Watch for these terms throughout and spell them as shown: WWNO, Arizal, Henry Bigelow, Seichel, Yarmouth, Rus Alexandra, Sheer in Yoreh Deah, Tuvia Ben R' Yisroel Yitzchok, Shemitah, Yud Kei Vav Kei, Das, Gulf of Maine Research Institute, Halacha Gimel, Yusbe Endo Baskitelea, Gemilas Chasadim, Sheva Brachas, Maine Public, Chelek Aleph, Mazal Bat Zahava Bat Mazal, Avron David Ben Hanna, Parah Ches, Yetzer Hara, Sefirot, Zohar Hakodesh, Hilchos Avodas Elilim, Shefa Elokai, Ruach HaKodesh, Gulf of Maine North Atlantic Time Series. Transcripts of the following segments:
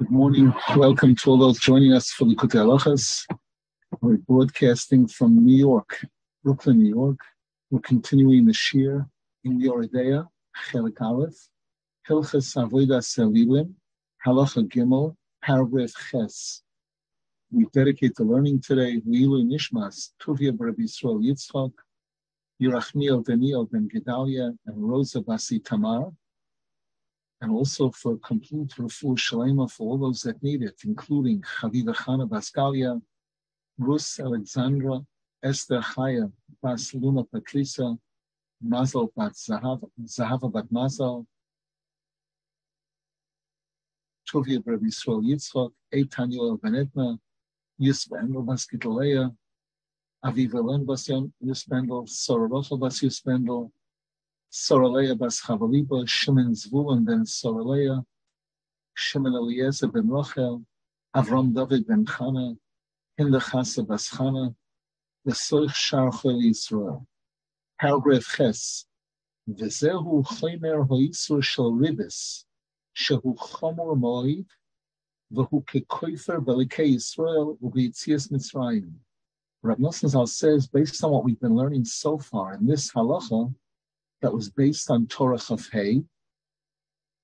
Good morning. Welcome to all those joining us for Likutey Halachas. We're broadcasting from New York, Brooklyn, New York. We're continuing the Sheer in Yoreh Deah, Chelek Aleph, Hilchos Avodas Elilim, Halacha Gimel, Parah Ches. We dedicate the learning today, Leilu Nishmas, Tuvia Ben R' Yisroel Yitzchok, Yerachmiel Daniel Ben Gedalia, and Rosa Bas Tamar. And also for complete refuah shalema for all those that need it, including Chaviva Chana Baskalia, Rus Alexandra, Esther Chaya, Bas Luma Patrisa, Mazal Bat Zahava Bat Mazal, Tuvia Ben R' Yisroel Yitzchok, Eit Anuel Benetna, Yusbe Endo Baskitelea, Aviva Elen Bas Yusbe Endo, Soralea Bashaveliba, Shimon Zwoland Ben Soralea, Shimon Eliezer Ben Rochel, Avron David Ben Hanna, Hilchos Avodas Elilim, the Zohar Hakodesh Israel. Parah Ches, V'zehu chomer ha'isur shel ribis, shehu chomer mo'id, v'hu kekoifer b'likei Yisrael u'b'yitzias Mitzrayim. Rav Nosson Zal says, based on what we've been learning so far in this halacha, that was based on Torah Chaf Hei,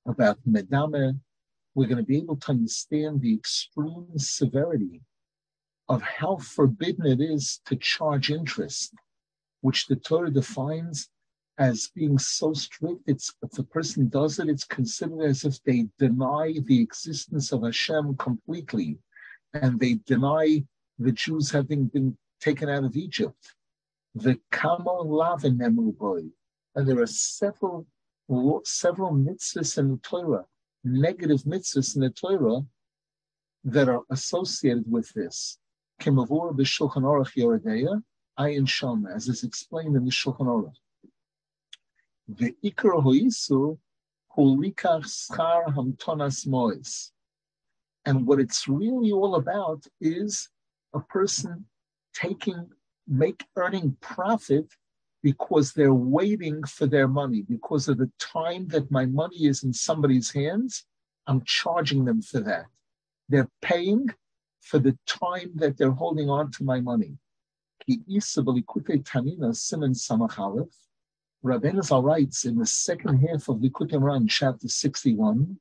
about Medameh, we're going to be able to understand the extreme severity of how forbidden it is to charge interest, which the Torah defines as being so strict, if the person does it, it's considered as if they deny the existence of Hashem completely, and they deny the Jews having been taken out of Egypt. The Kamo Laven Nemuboy. And there are several mitzvahs in the Torah, negative mitzvahs in the Torah, that are associated with this. K'mavur b'Shulchan Aruch Yoreh Deah, Ayin Sham, as is explained in the Shulchan Aruch. The Ikar Ho'isur Hu Likach Schar Hamtonas Mois. And what it's really all about is a person earning profit because they're waiting for their money. Because of the time that my money is in somebody's hands, I'm charging them for that. They're paying for the time that they're holding on to my money. Rabbeinu Zal writes in the second half of Likutei Moharan, chapter 61,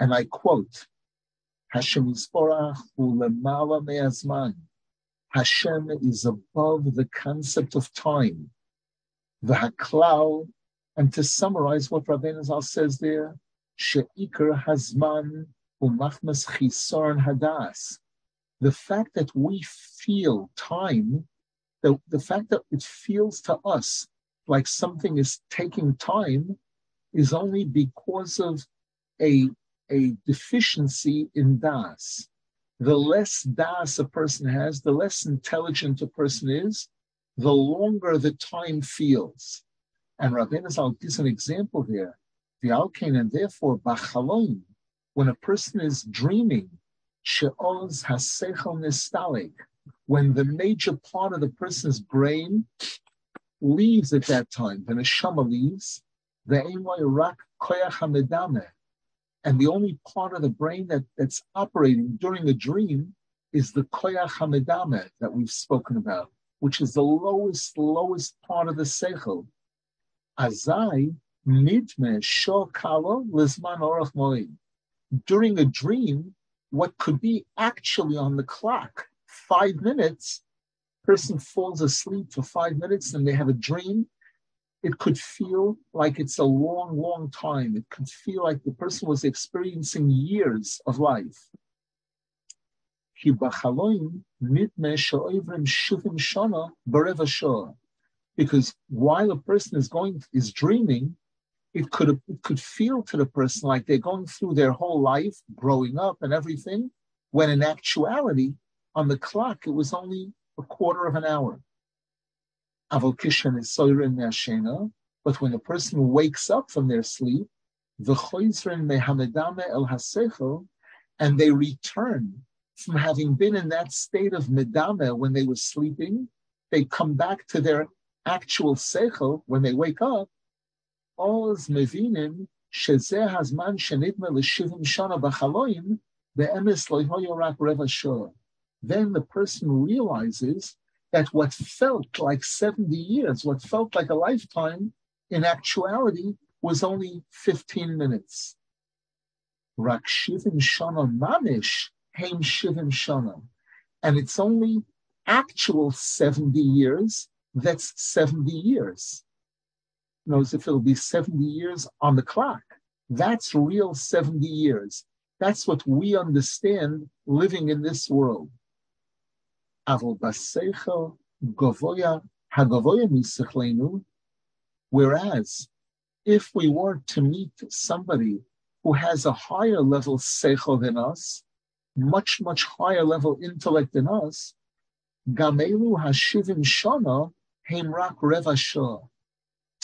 and I quote, Hashem Yisborach hu lemala me'azman. Hashem is above the concept of time. V'haklau, and to summarize what Rabbeinu Zal says there, she'ikar hazman u'machmas chisaron hadas. The fact that we feel time, the fact that it feels to us like something is taking time, is only because of a deficiency in das. The less das a person has, the less intelligent a person is, the longer the time feels. And Rabbeinu Zal gives an example here. V'alkein, and therefore, b'chalom, when a person is dreaming, she'oz hasechel nistalek, when the major part of the person's brain leaves at that time, the neshama leaves, ve'ein lo rak koyach hamedameh. And the only part of the brain that's operating during a dream is the koyach hamedameh that we've spoken about, which is the lowest part of the seichel. Azai nidmeh shor kalo lizman orach moed. During a dream, what could be actually on the clock, 5 minutes, person falls asleep for 5 minutes and they have a dream. It could feel like it's a long, long time. It could feel like the person was experiencing years of life. Because while a person is dreaming, it could feel to the person like they're going through their whole life, growing up and everything, when in actuality, on the clock, it was only a quarter of an hour. But when a person wakes up from their sleep, and they return from having been in that state of medameh when they were sleeping, they come back to their actual seichel when they wake up. שזה הזמן שנדמה ל-70 שנה בחלויים, באמס לא היו רק רבע שעה. Then the person realizes that what felt like 70 years, what felt like a lifetime, in actuality was only 15 minutes. Rak shivim shana mamish heim shivim shana. And it's only actual 70 years, that's 70 years. Knows if it'll be 70 years on the clock. That's real 70 years. That's what we understand living in this world. Aval baseicha govoya hagovoya misichlenu. Whereas, if we were to meet somebody who has a higher level seichel than us, much, much higher level intellect than us, gamelu hashivim shana heimrak revashah.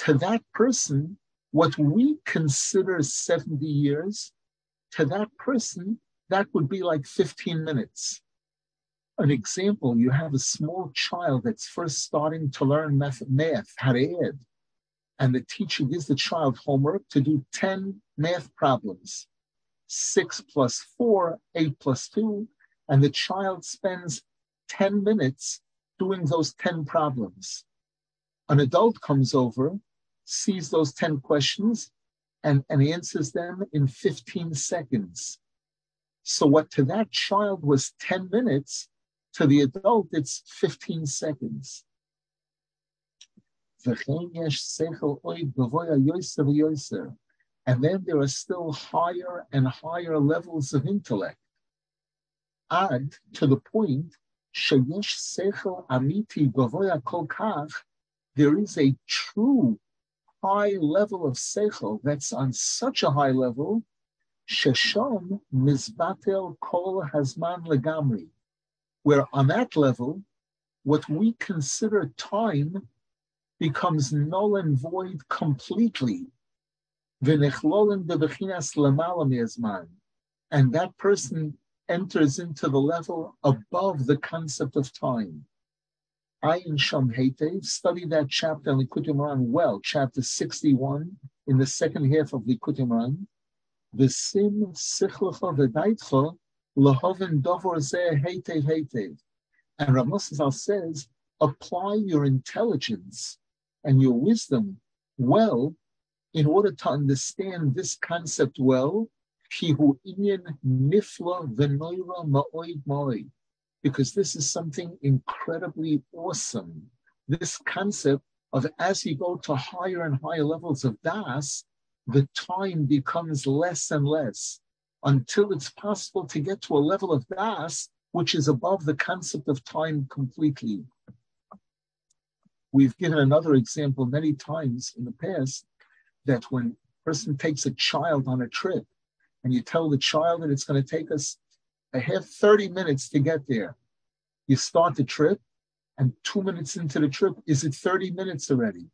To that person, what we consider 70 years, to that person, that would be like 15 minutes. An example, you have a small child that's first starting to learn math, how to add, and the teacher gives the child homework to do 10 math problems, 6 + 4, 8 + 2, and the child spends 10 minutes doing those 10 problems. An adult comes over, sees those 10 questions, and answers them in 15 seconds. So what to that child was 10 minutes, to the adult it's 15 seconds. And then there are still higher and higher levels of intellect. Ad, to the point, sheyesh seichel amiti gavoya kol kach, there is a true high level of seichel that's on such a high level, sheshom mizbatel kol hazman legamri, where on that level, what we consider time becomes null and void completely. V'nechlolim bebechinas lemala me'ezman, and that person enters into the level above the concept of time. Ayin Sham Heitev, study that chapter in Likutei Moharan well, chapter 61, in the second half of Likutei Moharan. V'sim sichlecha v'daitcha lehoven dovor zeh heitev heitev. And Rav Nosson Zal says, apply your intelligence and your wisdom well in order to understand this concept well, because this is something incredibly awesome. This concept of as you go to higher and higher levels of das, the time becomes less and less until it's possible to get to a level of das which is above the concept of time completely. We've given another example many times in the past that when a person takes a child on a trip and you tell the child that it's going to take us a half 30 minutes to get there, you start the trip and 2 minutes into the trip, is it 30 minutes already?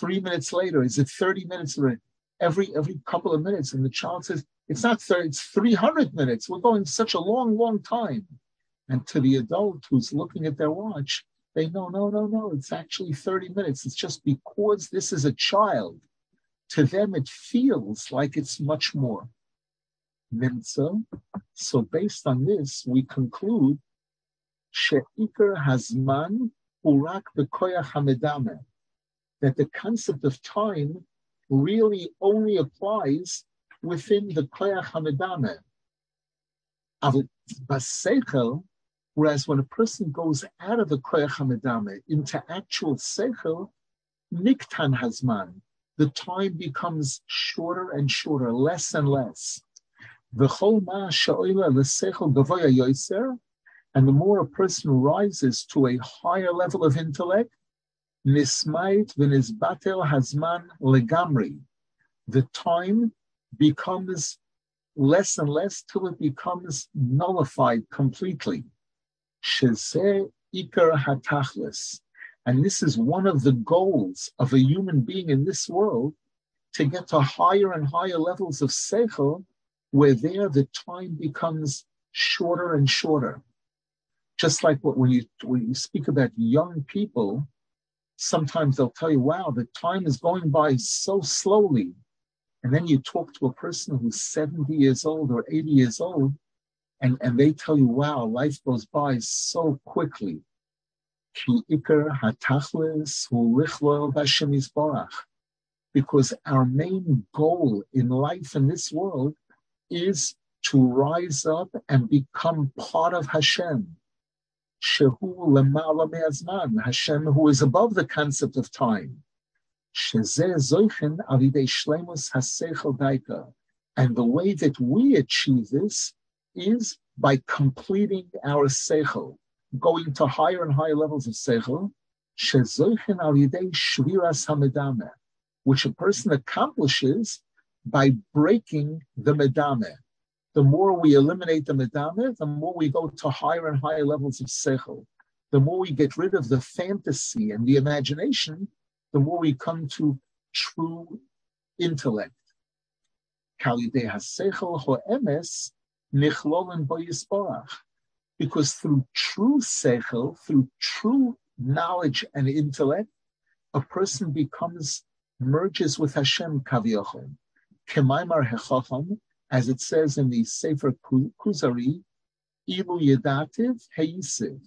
3 minutes later, is it 30 minutes already? Every couple of minutes, and the child says, it's not 30, it's 300 minutes. We're going such a long, long time. And to the adult who's looking at their watch, they know, no, it's actually 30 minutes. It's just because this is a child. To them, it feels like it's much more. So based on this, we conclude she'ikar hazman urak b'koyach hamedame, that the concept of time really only applies within the koyach hamedame. Avot baseichel, whereas when a person goes out of the koyach hamedame into actual seichel, niktan hazman, the time becomes shorter and shorter, less and less. And the more a person rises to a higher level of intellect, the time becomes less and less till it becomes nullified completely. And this is one of the goals of a human being in this world, to get to higher and higher levels of seichel, where there the time becomes shorter and shorter. Just like when you speak about young people, sometimes they'll tell you, wow, the time is going by so slowly. And then you talk to a person who's 70 years old or 80 years old, and they tell you, wow, life goes by so quickly. Because our main goal in life in this world is to rise up and become part of Hashem. Hashem, who is above the concept of time. And the way that we achieve this is by completing our seichel, going to higher and higher levels of seichel, which a person accomplishes by breaking the medameh. The more we eliminate the medameh, the more we go to higher and higher levels of seichel. The more we get rid of the fantasy and the imagination, the more we come to true intellect. Because through true seichel, through true knowledge and intellect, a person merges with Hashem kaviyachol. Kemaymar hechacham, as it says in the Sefer Kuzari, ilu yedativ heisiv.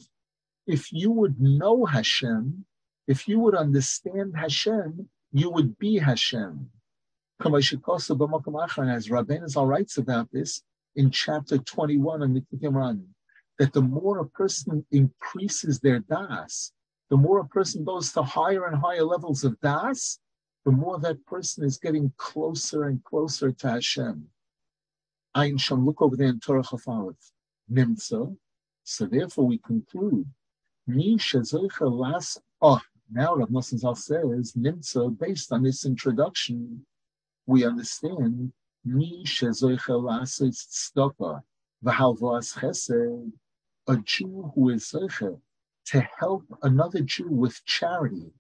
If you would know Hashem, if you would understand Hashem, you would be Hashem. As Rabbeinu Zal writes about this in chapter 21 of Likutei Moharan, that the more a person increases their das, the more a person goes to higher and higher levels of das, the more that person is getting closer and closer to Hashem. Ayin Sham, look over there in Torah Chaf Aleph. Nimtza. So therefore we conclude, Mi shezocha las. Oh, now Rav Nosson Zal says, Nimtza, based on this introduction, we understand, Mi shezocha las tzedakah v'halvas chesed, a Jew who is zocha to help another Jew with charity,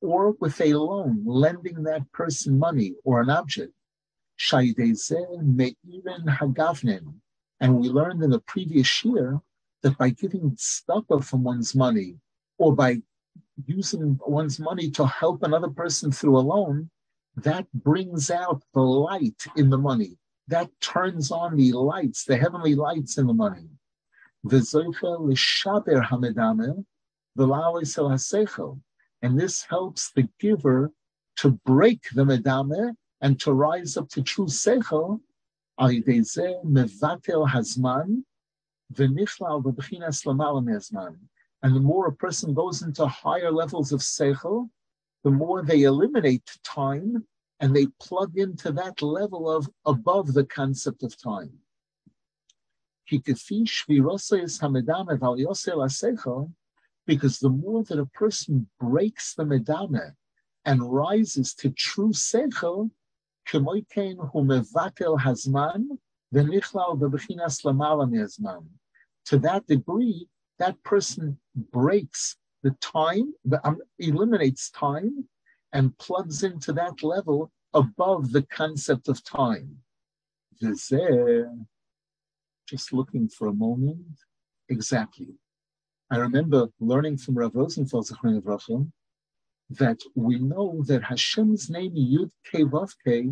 or with a loan, lending that person money or an object. And we learned in the previous year that by giving tzedakah from one's money, or by using one's money to help another person through a loan, that brings out the light in the money. That turns on the lights, the heavenly lights in the money. And this helps the giver to break the medameh and to rise up to true seichel. And the more a person goes into higher levels of seichel, the more they eliminate time and they plug into that level of above the concept of time. Because the more that a person breaks the medameh and rises to true seichel, to that degree, that person breaks the time, eliminates time, and plugs into that level above the concept of time. Just looking for a moment. Exactly. I remember learning from Rav Rosenfeld Zichrono Livracha that we know that Hashem's name Yud Kei Vav Kei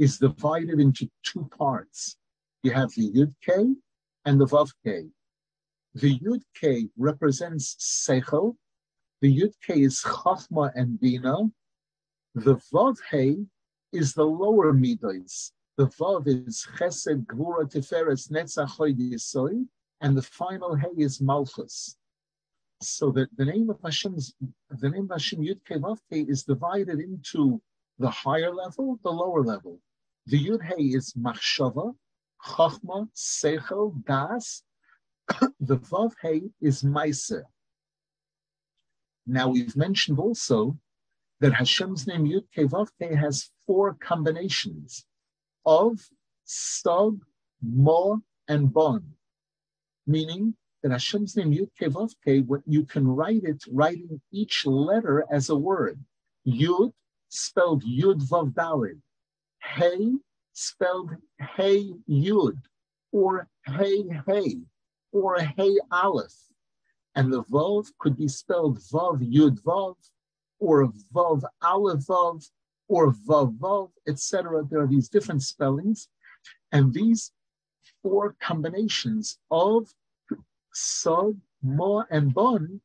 is divided into two parts. You have the Yud Kei and the Vav Kei. The Yud Kei represents seichel. The Yud Kei is chachma and bina. The Vav Kei is the lower midos. The Vav is chesed, gvura, tiferes, netzach, chod, yesod, and the final Hei is malchus. So the name of Hashem's, the name of Hashem Yud Kei Vav Kei is divided into the higher level, the lower level. The Yud Hei is machshava, chachma, seichel, das. The Vav Hei is ma'aseh. Now we've mentioned also that Hashem's name Yud Kei Vav Kei has four combinations of Sog, Mo, and Bon, meaning that Hashem's name Yud Kei Vav Kei, you can write it, writing each letter as a word. Yud, spelled Yud Vav Daled. Hey, spelled Hey Yud, or Hey Hey, or Hey Aleph. And the Vav could be spelled Vav Yud Vav, or Vav Aleph Vav, or Vavav, etc. There are these different spellings. And these four combinations of Sod, Mo, and Bon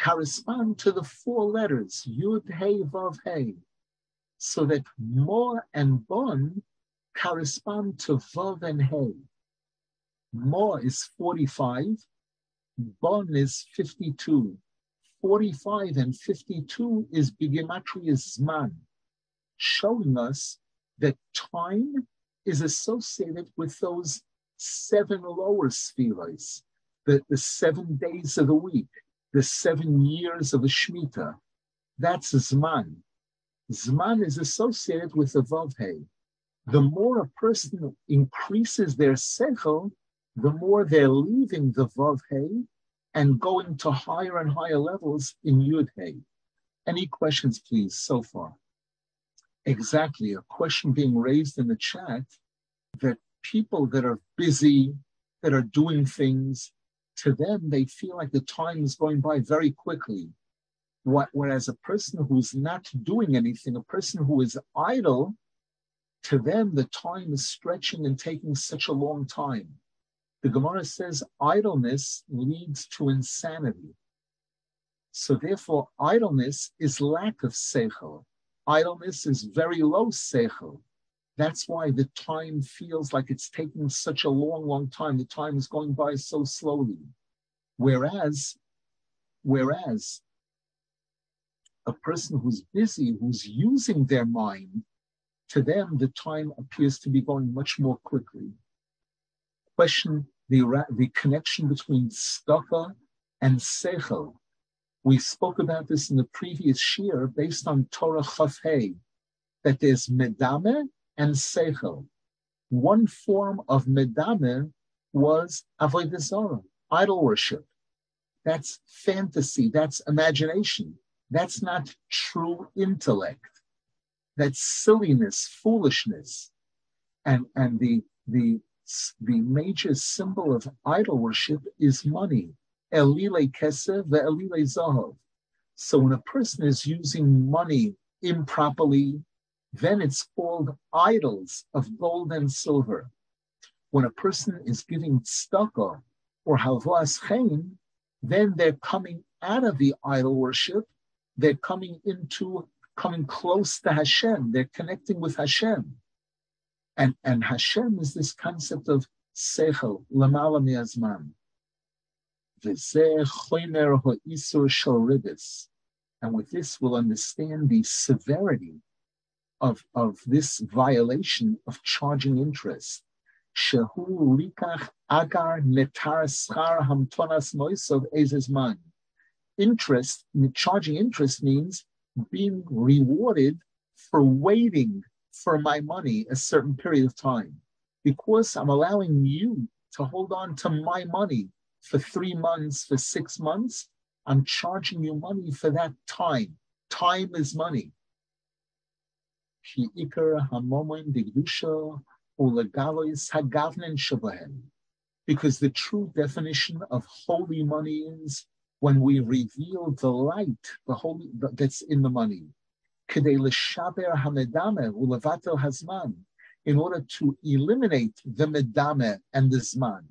correspond to the four letters, Yud, Hey, Vav, Hey. So that Mo and Bon correspond to Vav and Hey. Mo is 45, Bon is 52. 45 and 52 is Bigematria Zman, showing us that time is associated with those seven lower spheres, the 7 days of the week, the 7 years of the Shemitah. That's Zman. Zman is associated with the Vavhei. The more a person increases their sechel, the more they're leaving the Vavhei and going to higher and higher levels in Yud-Hey. Any questions, please, so far? Exactly, a question being raised in the chat that people that are busy, that are doing things, to them, they feel like the time is going by very quickly. Whereas a person who's not doing anything, a person who is idle, to them, the time is stretching and taking such a long time. The Gemara says idleness leads to insanity. So therefore, idleness is lack of seichel. Idleness is very low seichel. That's why the time feels like it's taking such a long, long time. The time is going by so slowly. Whereas a person who's busy, who's using their mind, to them, the time appears to be going much more quickly. Question the connection between staka and sechel. We spoke about this in the previous shiur based on Torah Chaf Hei, that there's medame and sechel. One form of medame was avodah zarah, idol worship. That's fantasy, that's imagination. That's not true intellect. That's silliness, foolishness. And the major symbol of idol worship is money. Elile kesef ve'elile zahav. So when a person is using money improperly, then it's called idols of gold and silver. When a person is giving tzedakah or halvas chaim, then they're coming out of the idol worship. They're coming close to Hashem. They're connecting with Hashem. And Hashem is this concept of sechel, lamala mi'azman. V'zeh choyner ho'isur shel ribis. And with this, we'll understand the severity of this violation of charging interest. Shehu likach agar netar schar hamtonas moisov ezezman. Interest, charging interest means being rewarded for waiting for my money a certain period of time. Because I'm allowing you to hold on to my money for 3 months, for 6 months, I'm charging you money for that time. Time is money. Because the true definition of holy money is when we reveal the light, the holy that's in the money. In order to eliminate the medame and the zman.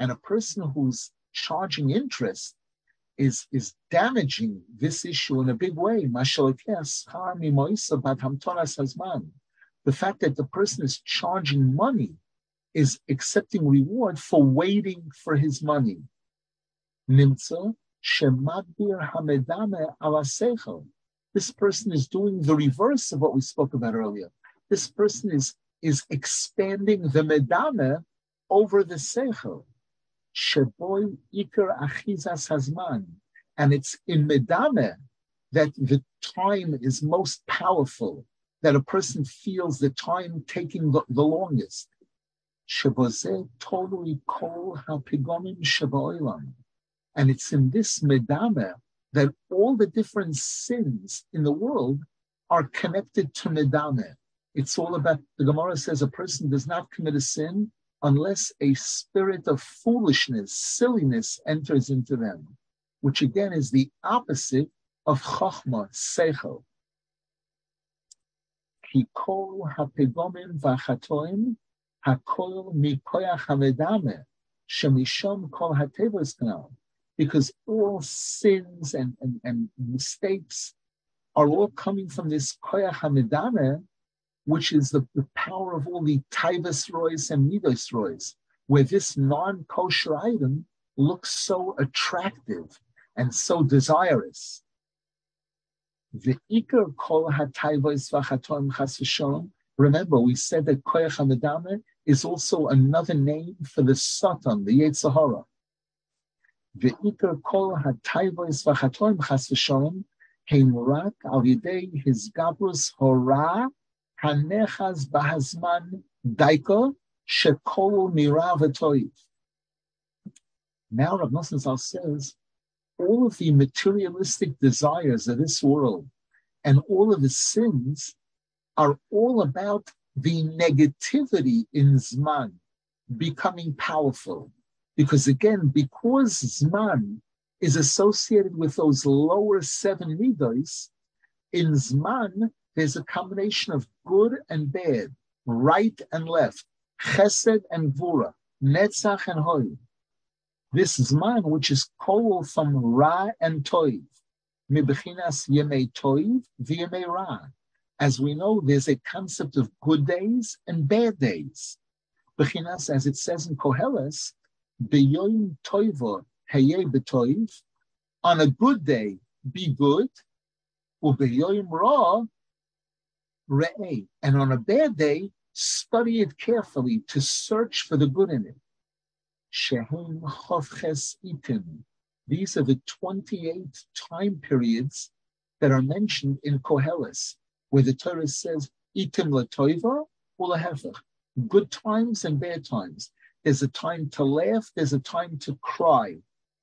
And a person who's charging interest is damaging this issue in a big way. The fact that the person is charging money is accepting reward for waiting for his money. This person is doing the reverse of what we spoke about earlier. This person is expanding the medame over the seichel. And it's in medame that the time is most powerful, that a person feels the time taking the longest. And it's in this medame that all the different sins in the world are connected to medame. It's all about, the Gemara says a person does not commit a sin unless a spirit of foolishness, silliness enters into them, which again is the opposite of chokhmah, seichel. Ki kol hapegomim v'achatoim hakol mikoyach hamedame shemishom kol hatevos kanal. Because all sins and mistakes are all coming from this koyach hamedame, which is the power of all the taivas rois and midos rois, where this non-kosher item looks so attractive and so desirous. Ve'ikar kol hataivos v'chatoim chas v'sholom. Remember, we said that koyach hamedame is also another name for the satan, the yetzer hara. Ve'ikar kol hataivos v'chatoim chas v'sholom heim rak al yidei hizgabrus hora hanechaz bahazman daiko shekol mira v'toif. Now Rav Nosson Zal says, all of the materialistic desires of this world and all of the sins are all about the negativity in Zman becoming powerful. Because again, because Zman is associated with those lower seven midos, in Zman there's a combination of good and bad, right and left, chesed and gvura, netzach and hoy. This Zman, which is kol from Ra and Toiv, Mibechinas Yemei Toiv, V'Yemei Ra. As we know, there's a concept of good days and bad days. Bechinas, as it says in Koheles, Beyoim Toivo Heye B'Toiv, on a good day, be good, Ubeyoim Ra, Re'eh. And on a bad day, study it carefully to search for the good in it. Shehum Chofches Itim. These are the 28 time periods that are mentioned in Koheles, where the Torah says Itim Latoiva Ulahefach. Good times and bad times. There's a time to laugh. There's a time to cry.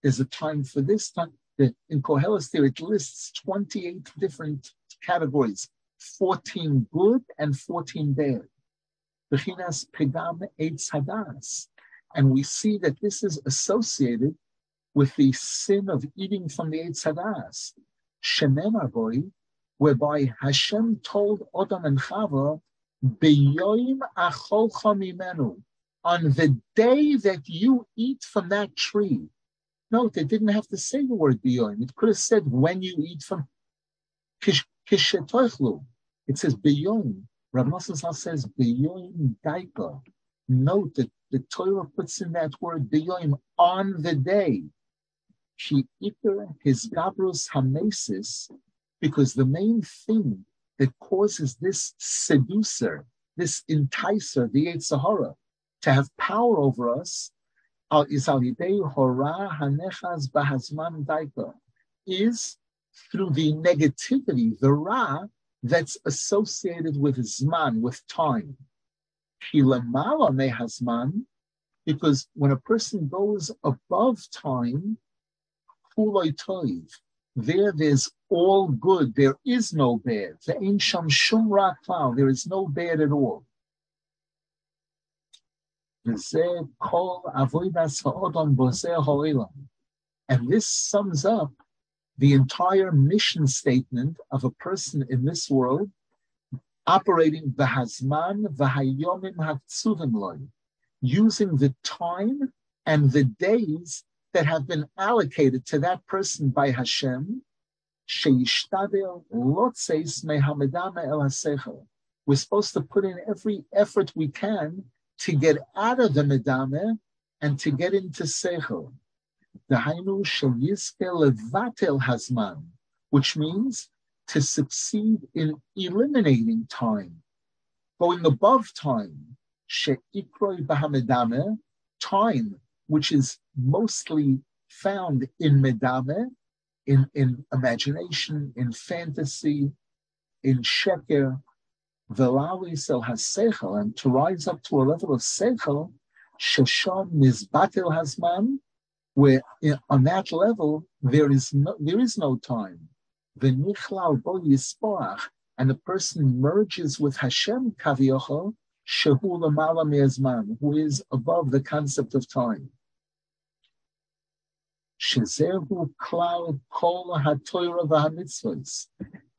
There's a time for this time. In Koheles, there it lists 28 different categories, 14 good and 14 bad. Bechinas Pegam Eitz Hadas. And we see that this is associated with the sin of eating from the Eitz Hadas, Shememar Boy, whereby Hashem told Adam and Chava, Beyoim acholcha mimenu, on the day that you eat from that tree. No, they didn't have to say the word Beyoim. It could have said when you eat from Kishetoichlu. It says Beyoim. Rav Nosson Zal says Beyoim Daika. Note that the Torah puts in that word Beyoim on the day. Ki ikar hisgabrus hamesis, because the main thing that causes this seducer, this enticer, the Yetzer Hara, to have power over us, is al yidei hora hanechaz bahazman daika, is through the negativity, the ra, that's associated with zman, with time. Because when a person goes above time, there's all good. There is no bad. There is no bad at all. And this sums up the entire mission statement of a person in this world, operating v'hazman v'hayomim ha'ktsuvim loy, using the time and the days that have been allocated to that person by Hashem, she'yishtadel lotzeis mehamedame el hasechel. We're supposed to put in every effort we can to get out of the medame and to get into sechel. D'hainu she'yizke levatel hazman, which means to succeed in eliminating time, going above time, she'ikroi b'hamedame, time, which is mostly found in medame, in imagination, in fantasy, in sheker, v'lalis el hasechel, and to rise up to a level of sechel, she'sham nizbatel hazman, where on that level there is no time. And the person merges with Hashem, Shehu Lamala Me'ezman, who is above the concept of time. Shezehu Klal Kol HaTorah VaHaMitzvos.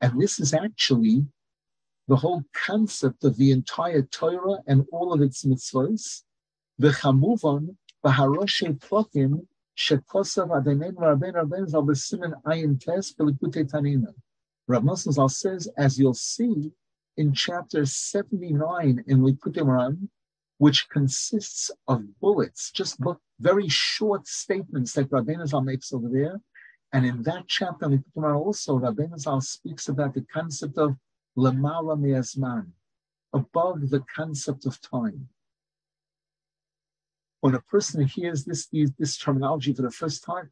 And this is actually the whole concept of the entire Torah and all of its mitzvos. V'chamuvan v'haroshe plokim shekosav adenem Rabbeinu Zal b'simen ayin tes v'likutei tanina. Rav Nosson Zal says, as you'll see in chapter 79 in Likutei Moharan, which consists of bullets, just very short statements that Rabbeinu Zal makes over there. And in that chapter, in Likutei Moharan also, Rabbeinu Zal speaks about the concept of Lamala Me'ezman, above the concept of time. When a person hears this terminology for the first time,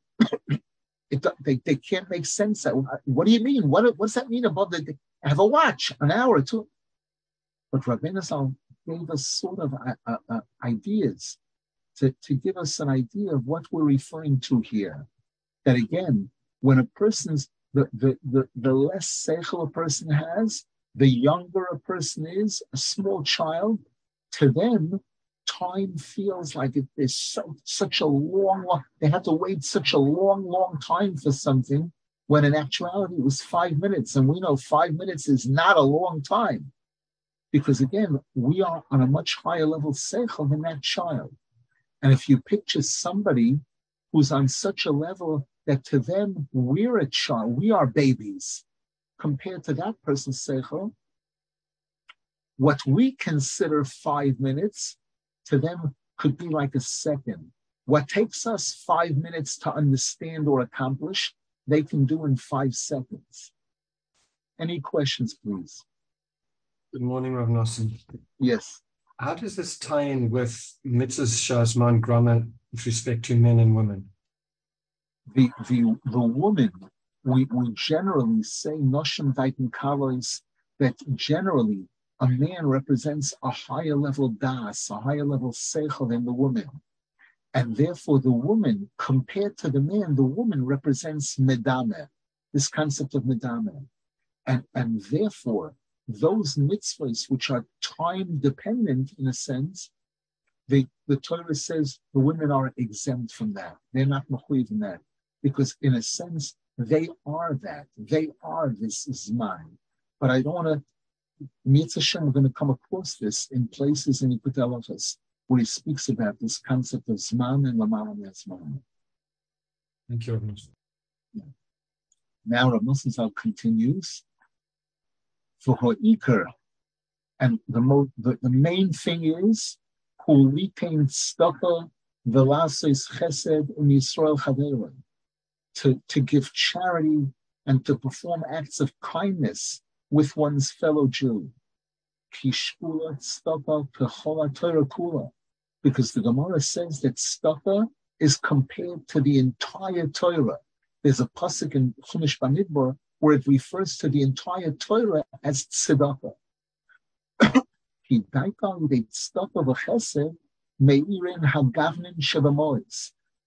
they can't make sense of it. What do you mean? What does that mean above the... I have a watch, an hour or two. But Rabbeinu Zal gave us sort of ideas to give us an idea of what we're referring to here. That again, when a person's... The less seichel a person has, the younger a person is, a small child, to them, time feels like it is such a long, they have to wait such a long time for something, when in actuality it was 5 minutes. And we know 5 minutes is not a long time. Because again, we are on a much higher level seichel than that child. And if you picture somebody who's on such a level that to them, we're a child, we are babies. Compared to that person's seichel, what we consider 5 minutes, to them could be like a second. What takes us 5 minutes to understand or accomplish, they can do in 5 seconds. Any questions, please? Good morning, Rav Nosson. Yes. How does this tie in with Mitzvah's Shazman grammar with respect to men and women? The woman, we generally say noshim vaytim kalos, that generally a man represents a higher level das, a higher level seichel than the woman, and therefore the woman compared to the man, the woman represents medame, this concept of medame, and therefore those mitzvahs which are time dependent in a sense. The Torah says the women are exempt from that. They're not mechuyev in that. Because in a sense, they are that. They are this zman. But I don't want to, Mitzvah Shem, we're going to come across this in places in Likutey Halachas where he speaks about this concept of zman and lamala me'ezman. Thank you, Rav Nosson. Yeah. Now Rav Nosson Zal continues. For ho'ikar, and the main thing is, who retained staka velasis chesed in Yisrael Chavero, to give charity and to perform acts of kindness with one's fellow Jew. Kishkula staka pechola Torah kula, because the Gemara says that staka is compared to the entire Torah. There's a pasuk in Chumash Bamidbar where it refers to the entire Torah as tzedakah.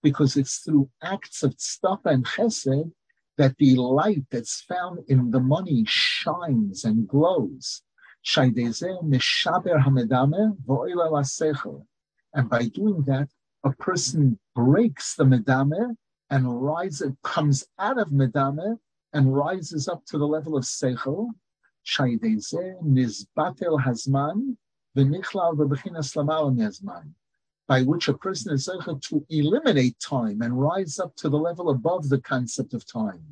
Because it's through acts of tzedakah and chesed that the light that's found in the money shines and glows. And by doing that, a person breaks the medameh and rises, comes out of medameh and rises up to the level of seichel. By which a person is able to eliminate time and rise up to the level above the concept of time.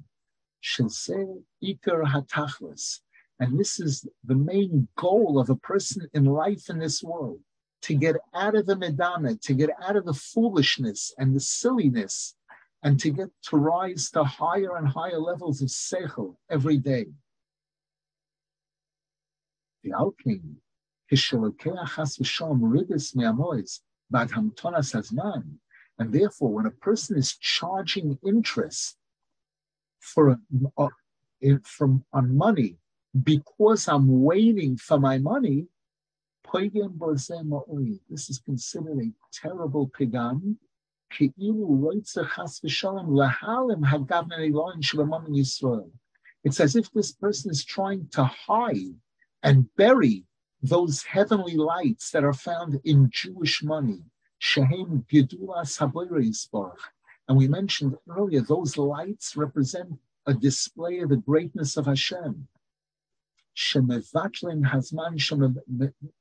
And this is the main goal of a person in life in this world, to get out of the medameh, to get out of the foolishness and the silliness, and to get to rise to higher and higher levels of seichel every day. And therefore, when a person is charging interest on money, because I'm waiting for my money, this is considered a terrible pigam. It's as if this person is trying to hide and bury those heavenly lights that are found in Jewish money, Shehem Gedulas HaBoros Baruch. And we mentioned earlier, those lights represent a display of the greatness of Hashem. Shemevatlen Hazman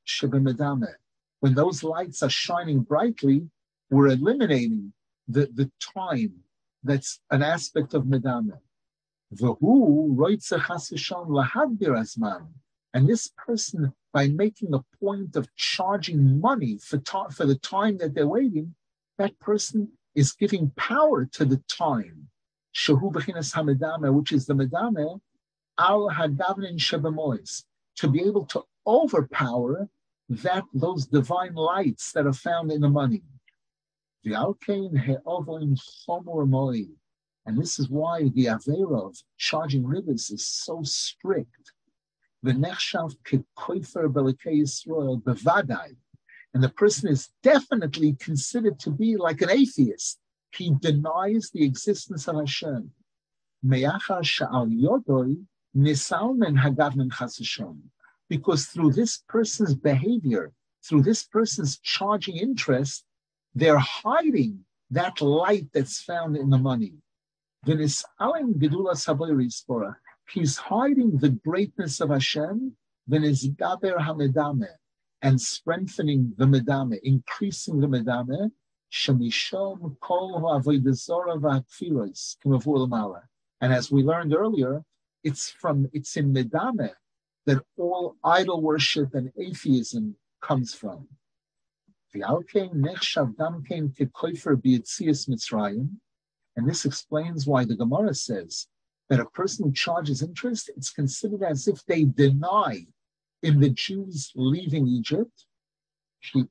Shebemedameh. When those lights are shining brightly, we're eliminating the time that's an aspect of Medameh. V'hu roitze chas v'shalom lahadbir hazman. And this person, by making a point of charging money for the time that they're waiting, that person is giving power to the time, shehu b'chinas hamedameh, which is the medameh, al hadavnin shebemois, to be able to overpower those divine lights that are found in the money. V'alkein he'ovim chomor moi, and this is why the avera of charging rivers is so strict. And the person is definitely considered to be like an atheist. He denies the existence of Hashem. Because through this person's behavior, through this person's charging interest, they're hiding that light that's found in the money. He's hiding the greatness of Hashem, v'nizgaber hamedameh, and strengthening the medameh, increasing the medameh, shemishom kol ha'avodah zara v'hakfiros k'mavur l'mala. And as we learned earlier, it's in medameh that all idol worship and atheism comes from. V'alkein nechshav damkein k'kofer b'yetzias Mitzrayim, and this explains why the Gemara says that a person who charges interest, it's considered as if they deny in the Jews leaving Egypt, because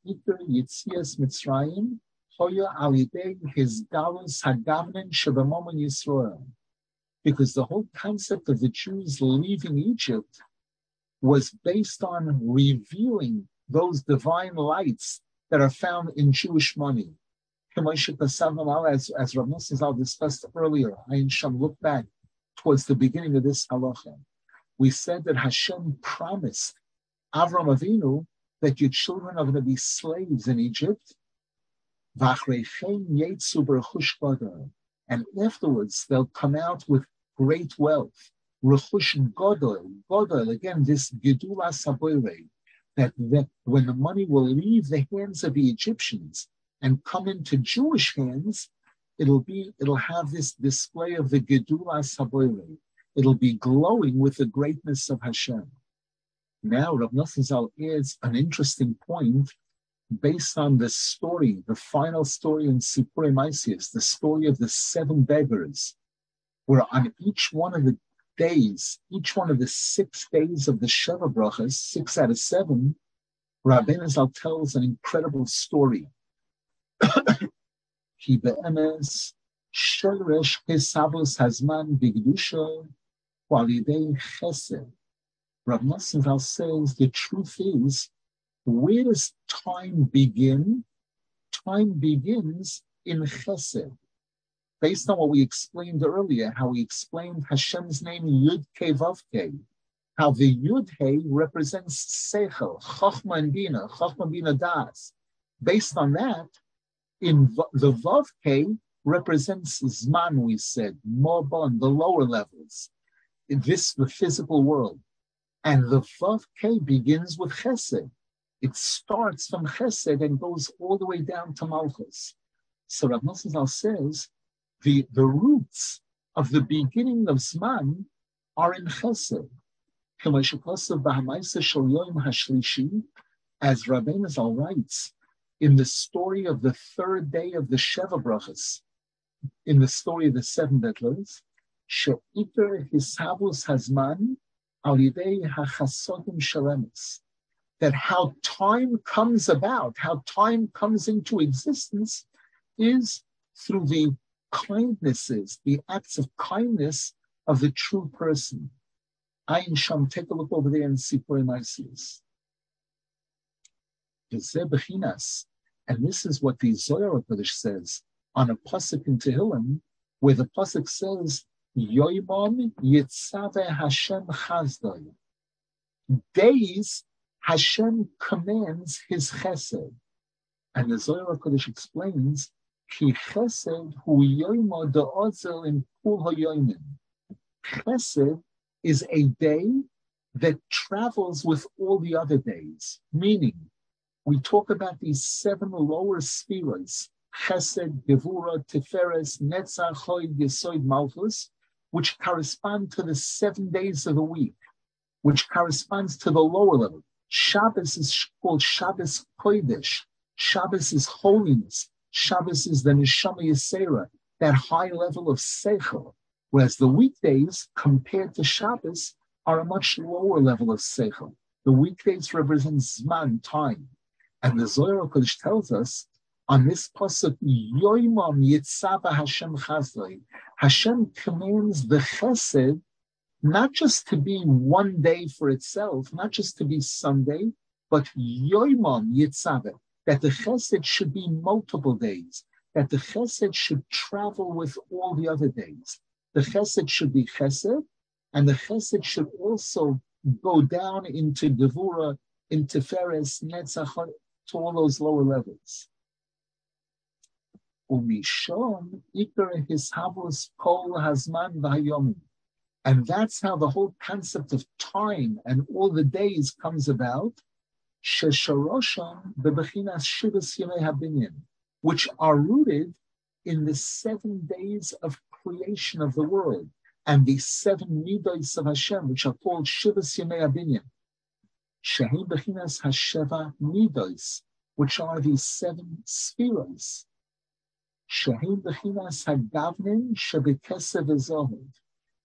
the whole concept of the Jews leaving Egypt was based on revealing those divine lights that are found in Jewish money. As Rav Nosson Zal discussed earlier, Ayin Sham, look back towards the beginning of this halacha, we said that Hashem promised Avram Avinu that your children are going to be slaves in Egypt, and afterwards they'll come out with great wealth. Godol, again, this gedula saboirei, that when the money will leave the hands of the Egyptians and come into Jewish hands, it'll have this display of the Gedula Saboirei. It'll be glowing with the greatness of Hashem. Now, Rav Nosson Zal adds an interesting point based on the story, the final story in Sippurei Maasiyos, the story of the 7 beggars, where on each one of the days, each one of the 6 days of the Sheva Brachas, 6 out of 7, Rabbeinu Zal tells an incredible story. He be'emes shoresh hesavos hazman bigdusha walidei chesed. Rav Nosson Zal says the truth is, where does time begin? Time begins in chesed. Based on what we explained earlier, how we explained Hashem's name Yud Kei Vav Kei, how the Yud Hei represents Sechel, Chochma Bina Das. Based on that, in the Vav K represents Zman, we said, Morbon, the lower levels, in this, the physical world. And the Vav K begins with Chesed. It starts from Chesed and goes all the way down to Malchus. So Rav Nosson Zal says the roots of the beginning of Zman are in Chesed. As Rabbeinu Zal writes, in the story of the 3rd day of the Sheva Brachas, in the story of the 7 butlers, she'iter hisavus hazman al yidei hachasodim shalemis, that how time comes about, how time comes into existence, is through the kindnesses, the acts of kindness of the true person. Ayin Sham, take a look over there and see Sippurei Maasiyos. And this is what the Zohar Hakodesh says on a pasuk in Tehillim, where the pasuk says, "Yoimon yitzave Hashem chazdoi." Days Hashem commands his chesed. And the Zohar Hakodesh explains, Ki chesed hu yomo de'ozel in kul hayoyim. Chesed is a day that travels with all the other days. Meaning, we talk about these seven lower spheres, Chesed, Gevura, Tiferes, Netzach, Hoid, Yesoid, Malchus, which correspond to the 7 days of the week, which corresponds to the lower level. Shabbos is called Shabbos Kodesh. Shabbos is holiness. Shabbos is the Neshama Yisera, that high level of Seichel. Whereas the weekdays, compared to Shabbos, are a much lower level of Seichel. The weekdays represent Zman, time. And the Zohar Kodesh tells us, on this pasuk, Yoimam Yitzava Hashem Chazai, Hashem commands the Chesed not just to be one day for itself, not just to be Sunday, but Yoimam Yitzava, that the Chesed should be multiple days, that the Chesed should travel with all the other days. The Chesed should be Chesed, and the Chesed should also go down into Gevura, into Feres, Netzach, to all those lower levels. And that's how the whole concept of time and all the days comes about, which are rooted in the 7 days of creation of the world and the 7 midos of Hashem, which are called Shivas Yemei Abinyan. Shehi Bechinas Hasheva Midos, which are the 7 spheres. Shehi Bechinas Hagavnin Shebekesed Ezohod.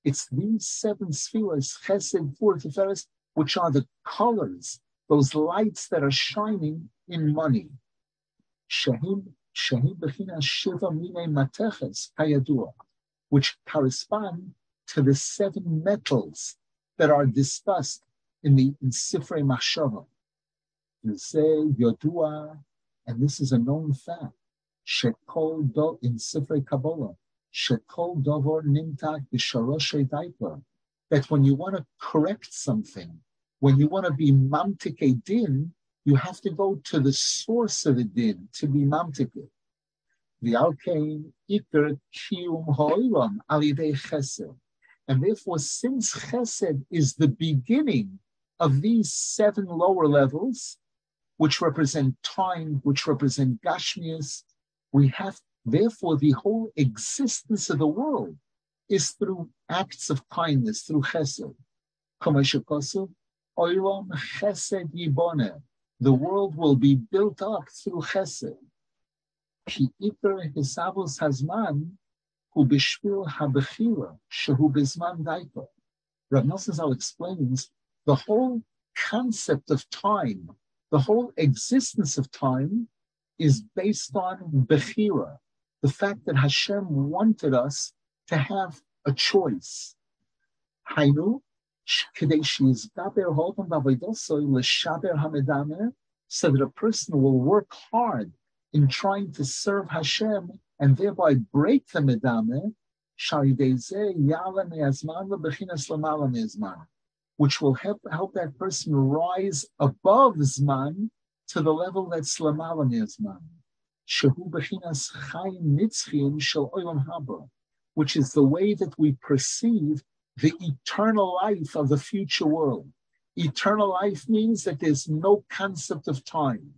It's these 7 spheres, Chesed, Gvura, Tiferes, which are the colors, those lights that are shining in money. Shehi Bechinas Shiva Minei Mateches Hayadua, which correspond to the 7 metals that are discussed in Sippurei Machshava. You say Yodua, and this is a known fact. Shekol do in Sippurei Kabbalah, Shekol dovor nimtak b'sharoshei daiper. That when you want to correct something, when you want to be mamtik a din, you have to go to the source of the din to be mamtik it. V'alkein iker kiyum ha'olam al yidei chesed. And therefore, since Chesed is the beginning of these 7 lower levels, which represent time, which represent Gashmias, we have, therefore, the whole existence of the world is through acts of kindness, through Chesed. Olam Chesed Yiboneh. The world will be built up through Chesed. Ki Iper Hisavos Hazman. Rav Nosson Zal explains the whole concept of time, the whole existence of time is based on Bechira, the fact that Hashem wanted us to have a choice. So that a person will work hard in trying to serve Hashem and thereby break the medameh, which will help that person rise above Zman to the level that's Lamala Nezman, which is the way that we perceive the eternal life of the future world. Eternal life means that there's no concept of time.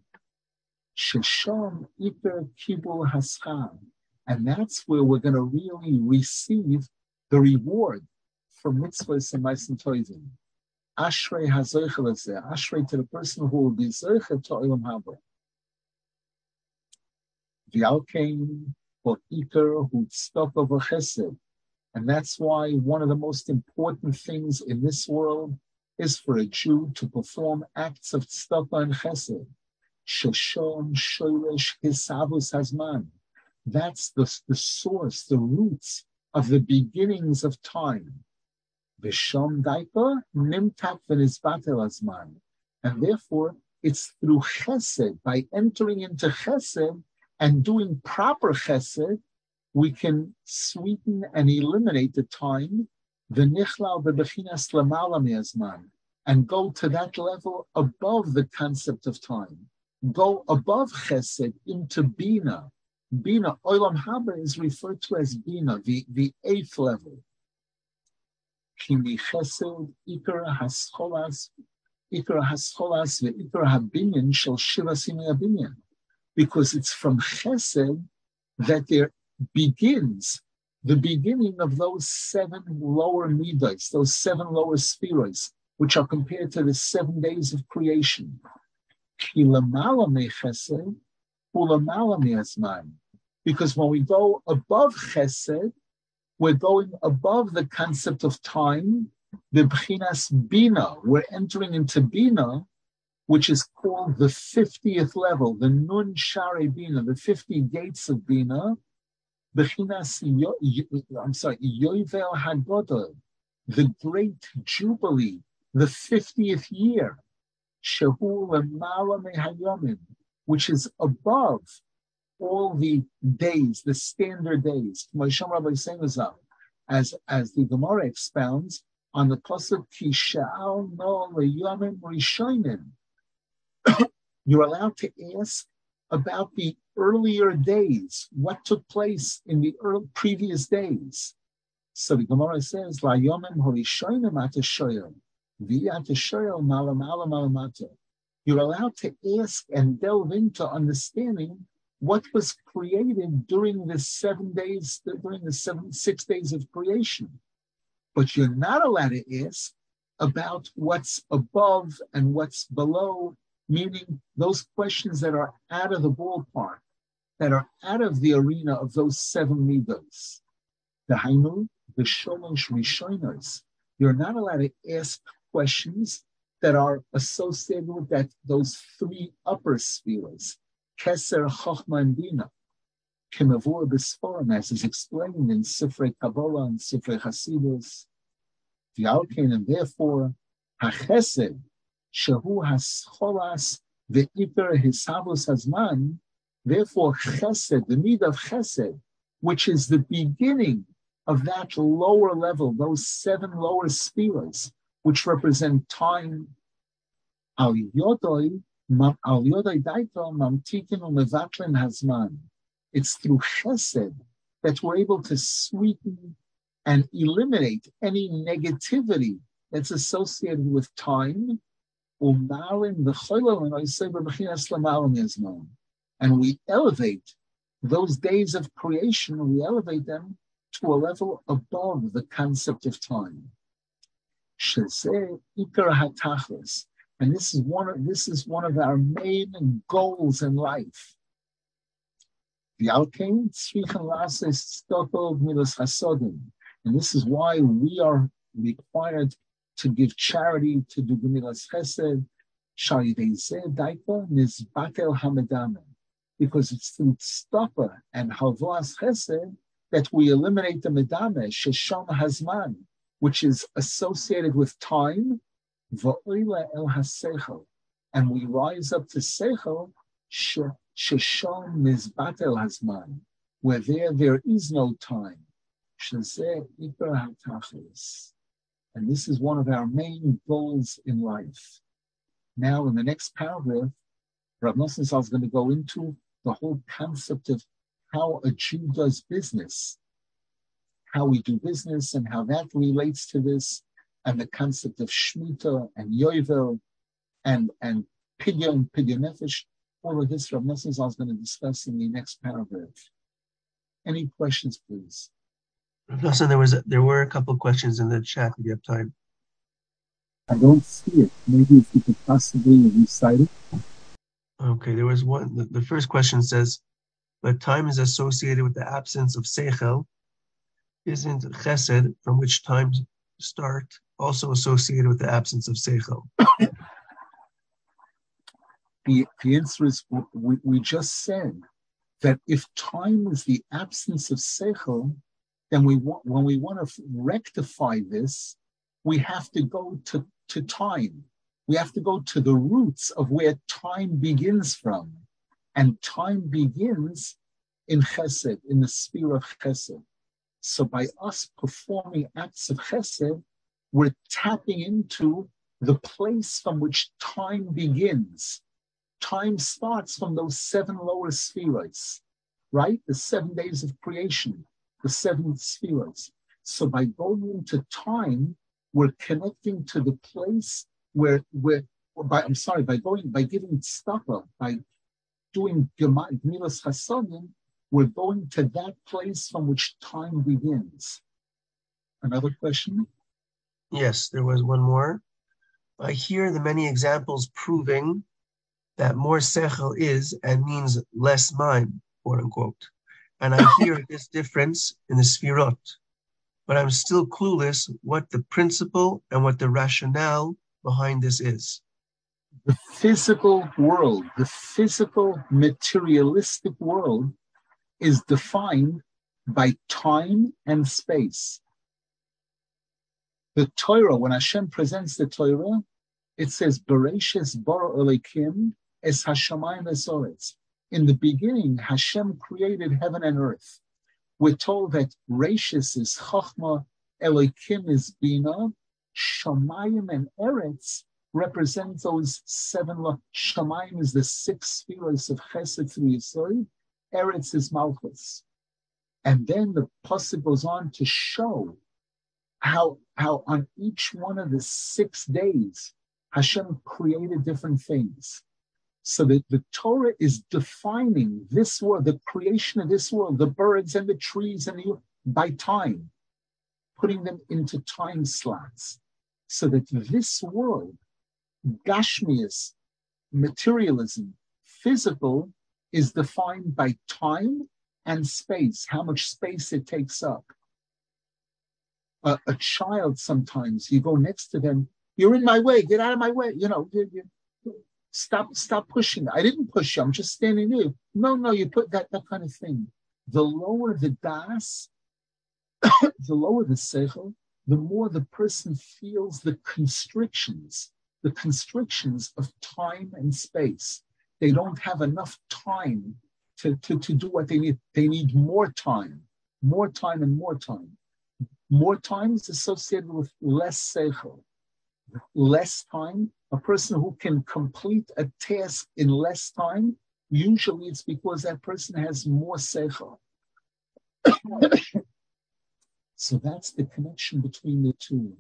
And that's where we're going to really receive the reward for mitzvahs and ma'asim tovim. Ashrei hazoich lezeh, ashrei to the person who will be zoich to olam haba. V'alkein bo'ikar hu'tzedakah v'chesed, and that's why one of the most important things in this world is for a Jew to perform acts of tzedakah and chesed. Shoshon shoresh hisavus hazman. That's the source, the roots of the beginnings of time. Bishom daipa nimtak v'nizbatel hazman. And therefore, it's through chesed, by entering into chesed and doing proper chesed, we can sweeten and eliminate the time, v'nichlal v'bechinas lamala me'azman, and go to that level above the concept of time. Go above chesed into bina. Bina, Olam Haba is referred to as bina, the eighth level. Kini chesed, ikar hascholas, the ikar habinyan, shel shiva simi habinyan. Because it's from chesed that there begins the beginning of those seven lower midas, those seven lower spheres, which are compared to the 7 days of creation. Because when we go above chesed, we're going above the concept of time, the b'chinas bina. We're entering into bina, which is called the 50th level, the nun share bina, the 50 gates of bina. Yovel Hagodol, the great jubilee, the 50th year, Shehu Lemala Mehayomim, which is above all the days, the standard days. As the Gemara expounds on the pasuk Ki She'al No Leyomim Rishonim, you're allowed to ask about the earlier days, what took place in the previous days. So the Gemara says, "La'yomim horishonim atashoyel, v'yatashoyel malam alam alamata." You're allowed to ask and delve into understanding what was created during the 7 days, during the 6 days of creation, but you're not allowed to ask about what's above and what's below. Meaning those questions that are out of the ballpark, that are out of the arena of those 7 midos. The Hainu, the Sholosh Rishonos. You're not allowed to ask questions that are associated with that, those 3 upper spheres, Keser, Chochma, and Bina. Kimavur B'Sforim, as is explained in Sifrei Kabbalah and Sifrei Hasidus. The Alkein, and therefore, HaChesed, Shehu hascholas ve'ikar hisavos hazman. Therefore, chesed, the need of chesed, which is the beginning of that lower level, those 7 lower spheres, which represent time. Al yodoi daito mamtikin umevatlen hazman. It's through chesed that we're able to sweeten and eliminate any negativity that's associated with time. And we elevate those days of creation, we elevate them to a level above the concept of time. And this is one of our main goals in life. And this is why we are required to give charity, to do Gemilas Chesed, Shalidei Zeh Daita Nizbatel Hamedame, because it's through Tztapa and Halvas Chesed that we eliminate the Medame, Shesham Hazman, which is associated with time, Va'ila El HaSechel, and we rise up to Sechel, Shesham Nizbatel Hazman, where there is no time, Shezeh Iper HaTachlis. And this is one of our main goals in life. Now, in the next paragraph, Rav Nosson Zal is going to go into the whole concept of how a Jew does business, how we do business, and how that relates to this, and the concept of Shemitah and Yovel and Pidyon, Pidyon Nefesh. All of this Rav Nosson Zal is going to discuss in the next paragraph. Any questions, please? So there were a couple of questions in the chat. If you have time, I don't see it. Maybe if you could possibly recite it. Okay, there was one. The first question says, "But time is associated with the absence of seichel. Isn't chesed, from which times start, also associated with the absence of seichel?" The answer is we just said that if time is the absence of seichel, then when we want to rectify this, we have to go to time. We have to go to the roots of where time begins from. And time begins in chesed, in the sphere of chesed. So by us performing acts of chesed, we're tapping into the place from which time begins. Time starts from those seven lower spheres, right? The 7 days of creation, the seven spheres. So by going into time, we're connecting to the place by doing Gemilas Chasonim, we're going to that place from which time begins. Another question? Yes, there was one more. I hear the many examples proving that more sechel is and means less mind, quote unquote. And I hear this difference in the Sefirot, but I'm still clueless what the principle and what the rationale behind this is. The physical world, the physical materialistic world is defined by time and space. The Torah, when Hashem presents the Torah, it says, Bereshis bara Elokim es hashamayim es oretz. In the beginning, Hashem created heaven and earth. We're told that Reshis is Chachma, Elokim is Bina, Shamayim and Eretz represent those seven. Shamayim is the six spheres of Chesed through Yisrael. Eretz is Malchus. And then the pasuk goes on to show how on each one of the 6 days, Hashem created different things. So that the Torah is defining this world, the creation of this world, the birds and the trees and the by time, putting them into time slots. So that this world, Gashmius, materialism, physical, is defined by time and space, how much space it takes up. A child sometimes, you go next to them, you're in my way, get out of my way, stop pushing. I didn't push you, I'm just standing there. No, you put that kind of thing. The lower the das, the lower the sechel, the more the person feels the constrictions of time and space. They don't have enough time to do what they need. They need more time. More time is associated with less seichel. Less time, a person who can complete a task in less time, usually it's because that person has more seichel. So that's the connection between the two.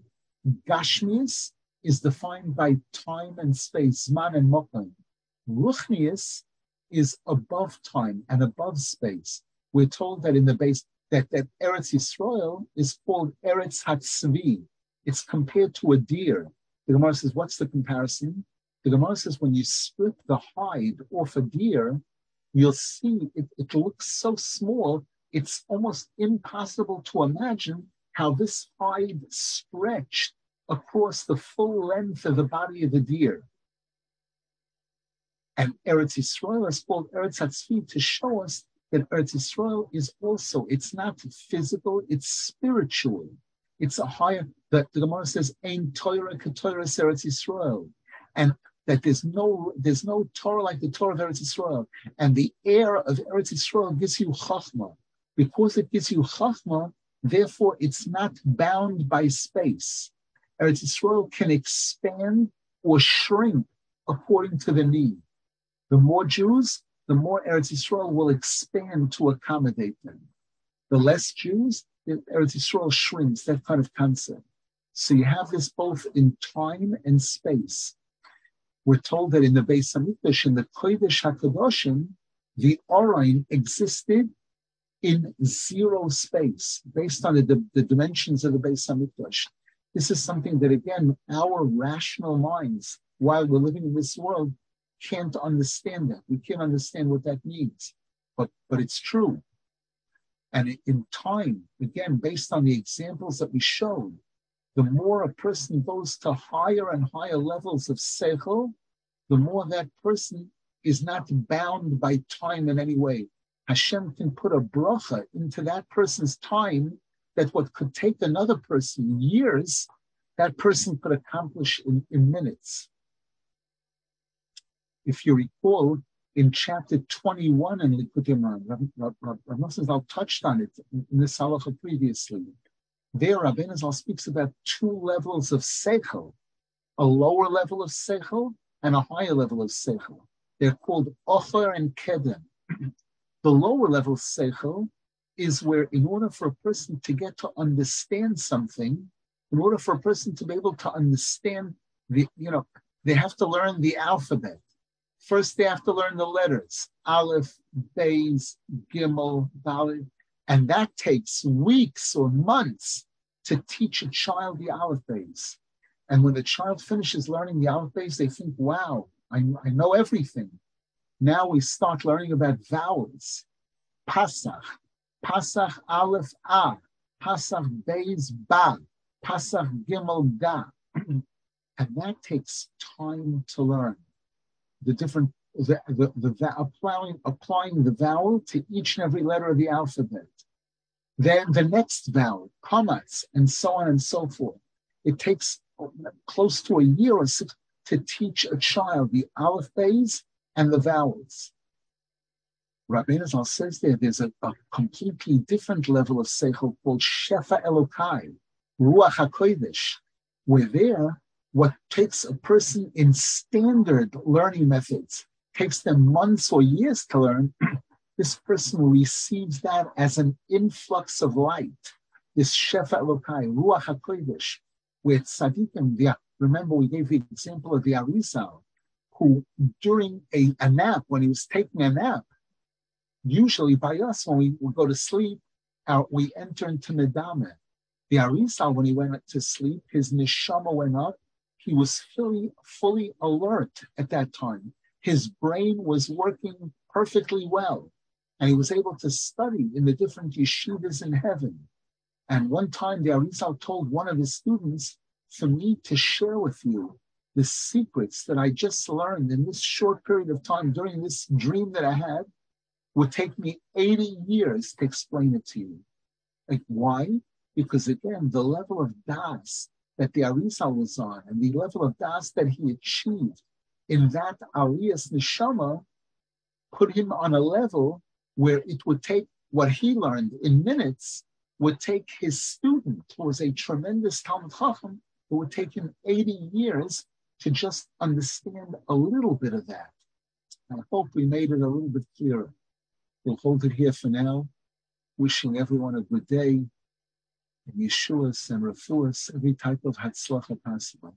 Gashmius is defined by time and space, man and mokan. Ruchnius is above time and above space. We're told that in the base that Eretz Yisrael is called Eretz Hatzvi. It's compared to a deer. The Gemara says, what's the comparison? The Gemara says, when you strip the hide off a deer, you'll see it looks so small, it's almost impossible to imagine how this hide stretched across the full length of the body of the deer. And Eretz Yisrael is called Eretz Hatzvi to show us that Eretz Yisrael is also, it's not physical, it's spiritual. It's a higher, that the Gemara says, Ein Torah K'Torah Eretz Yisrael. And that there's no Torah like the Torah of Eretz Yisrael. And the air of Eretz Yisrael gives you Chachma. Because it gives you Chachma, therefore it's not bound by space. Eretz Yisrael can expand or shrink according to the need. The more Jews, the more Eretz Yisrael will expand to accommodate them. The less Jews, Eretz Yisrael shrinks, that kind of concept. So you have this both in time and space. We're told that in the Beis Hamikdash, in the Kodesh HaKadoshim, the Orain existed in zero space, based on the dimensions of the Beis Hamikdash. This is something that, again, our rational minds, while we're living in this world, can't understand that. We can't understand what that means, but it's true. And in time, again, based on the examples that we showed, the more a person goes to higher and higher levels of seichel, the more that person is not bound by time in any way. Hashem can put a bracha into that person's time that what could take another person years, that person could accomplish in minutes. If you recall, in chapter 21 in Likutei Moharan, Rav Nosson Zal touched on it in this halacha previously. There, Rabbeinu Zal speaks about two levels of seichel, a lower level of seichel and a higher level of seichel. They're called ocher and kedem. The lower level seichel is where, in order for a person to get to understand something, in order for a person to be able to understand the, you know, they have to learn the alphabet. First, they have to learn the letters, Aleph, Beis, Gimel, Dalet, and that takes weeks or months to teach a child the Aleph Beis. And when the child finishes learning the Aleph Beis, they think, wow, I know everything. Now we start learning about vowels. Pasach, Pasach Aleph A, Pasach Beis Ba, Pasach Gimel Da. And that takes time to learn. The different, applying the vowel to each and every letter of the alphabet. Then the next vowel, commas, and so on and so forth. It takes close to a year or 6 to teach a child the Aleph Beis and the vowels. Rabbeinu Zal says there's a completely different level of seichel called Shefa Elokai, Ruach HaKodesh, where there, what takes a person in standard learning methods, takes them months or years to learn, this person receives that as an influx of light, this Shefa Elokai, Ruach HaKodesh, with Tzadikim. Remember, we gave the example of the Arizal, who during a nap, when he was taking a nap, usually by us, when we go to sleep, we enter into Nedameh. The Arizal, when he went to sleep, his neshama went up. He was fully alert at that time. His brain was working perfectly well, and he was able to study in the different yeshivas in heaven. And one time, the Arizal told one of his students, for me to share with you the secrets that I just learned in this short period of time during this dream that I had would take me 80 years to explain it to you. Like, why? Because again, the level of das that the Arizal was on and the level of das that he achieved in that Arias Neshama put him on a level where it would take what he learned in minutes would take his student, who was a tremendous Talmud Chacham, it would take him 80 years to just understand a little bit of that. And I hope we made it a little bit clearer. We'll hold it here for now. Wishing everyone a good day. And Yeshuas and Refuas, every type of Hatzlacha possible.